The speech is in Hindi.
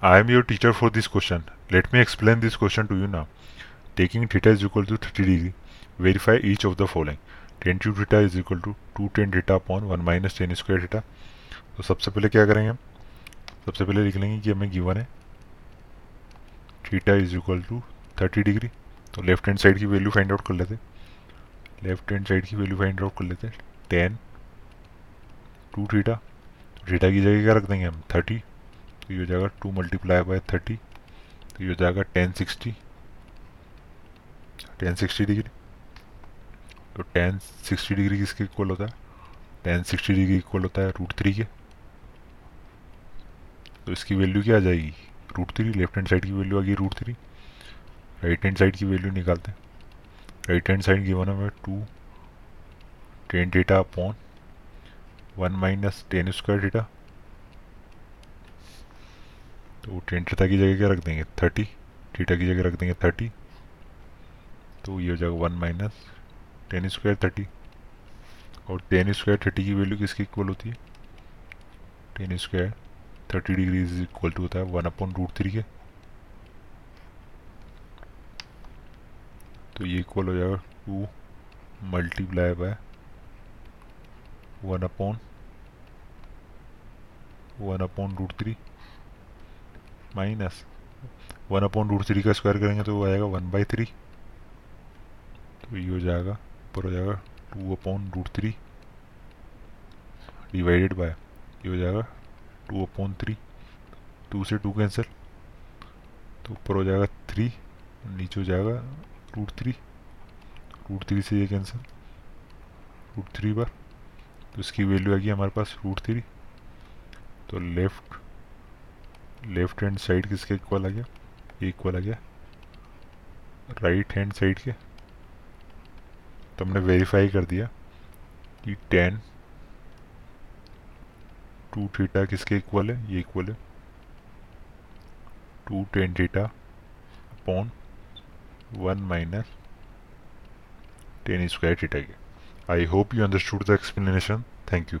I am your teacher for this question. Let me explain this question to you now. Taking theta is equal to 30 degree, verify each of the following. tan cube theta is equal to 2 tan theta upon 1 minus tan square theta. तो सबसे पहले क्या करेंगे हम, सबसे पहले लिख लेंगे कि हमें गिवन है theta is equal to 30 degree. तो लेफ्ट हैंड साइड की वैल्यू फाइंड आउट कर लेते हैं, टेन 2 थीटा, थीटा की जगह क्या रख देंगे हम 30. तो ये हो जाएगा 2 मल्टीप्लाई बाय 30, तो ये हो जाएगा 1060 डिग्री. तो 1060 डिग्री किसके इक्वल होता है, 1060 डिग्री इक्वल होता है √3 के. तो इसकी वैल्यू क्या आ जाएगी √3. लेफ्ट हैंड साइड की वैल्यू आ गई √3. राइट हैंड साइड की वैल्यू निकालते हैं. राइट हैंड साइड गिवन हमें 2 tan theta upon 1 minus tan square theta. तो tan थीटा की जगह क्या रख देंगे 30, थीटा की जगह रख देंगे 30. तो ये हो जाएगा 1 माइनस tan स्क्वायर 30. और tan स्क्वायर 30 की वैल्यू किसके इक्वल होती है, tan square 30 degree is equal to होता है 1 अपॉन √3 के. तो ये इक्वल हो जाएगा 2 multiply by 1 upon √3 minus 1 upon √3 का स्क्वायर करेंगे तो वो आएगा 1/3. तो ये हो जाएगा, ऊपर हो जाएगा 2 अपॉन √3 डिवाइडेड बाय, ये हो जाएगा 2 अपॉन 3. 2 से 2 कैंसिल, तो ऊपर हो जाएगा 3, नीचे हो जाएगा √3. √3 से ये कैंसिल, √3 बार. तो इसकी वैल्यू आ गई हमारे पास √3. तो लेफ्ट हैंड साइड किसके इक्वल आ गया, ये इक्वल आ गया राइट हैंड साइड के. तो हमने वेरीफाई कर दिया कि tan 2 थीटा किसके इक्वल है, ये इक्वल है 2 tan theta upon 1 minus tan square theta के. I hope you understood the explanation. Thank you.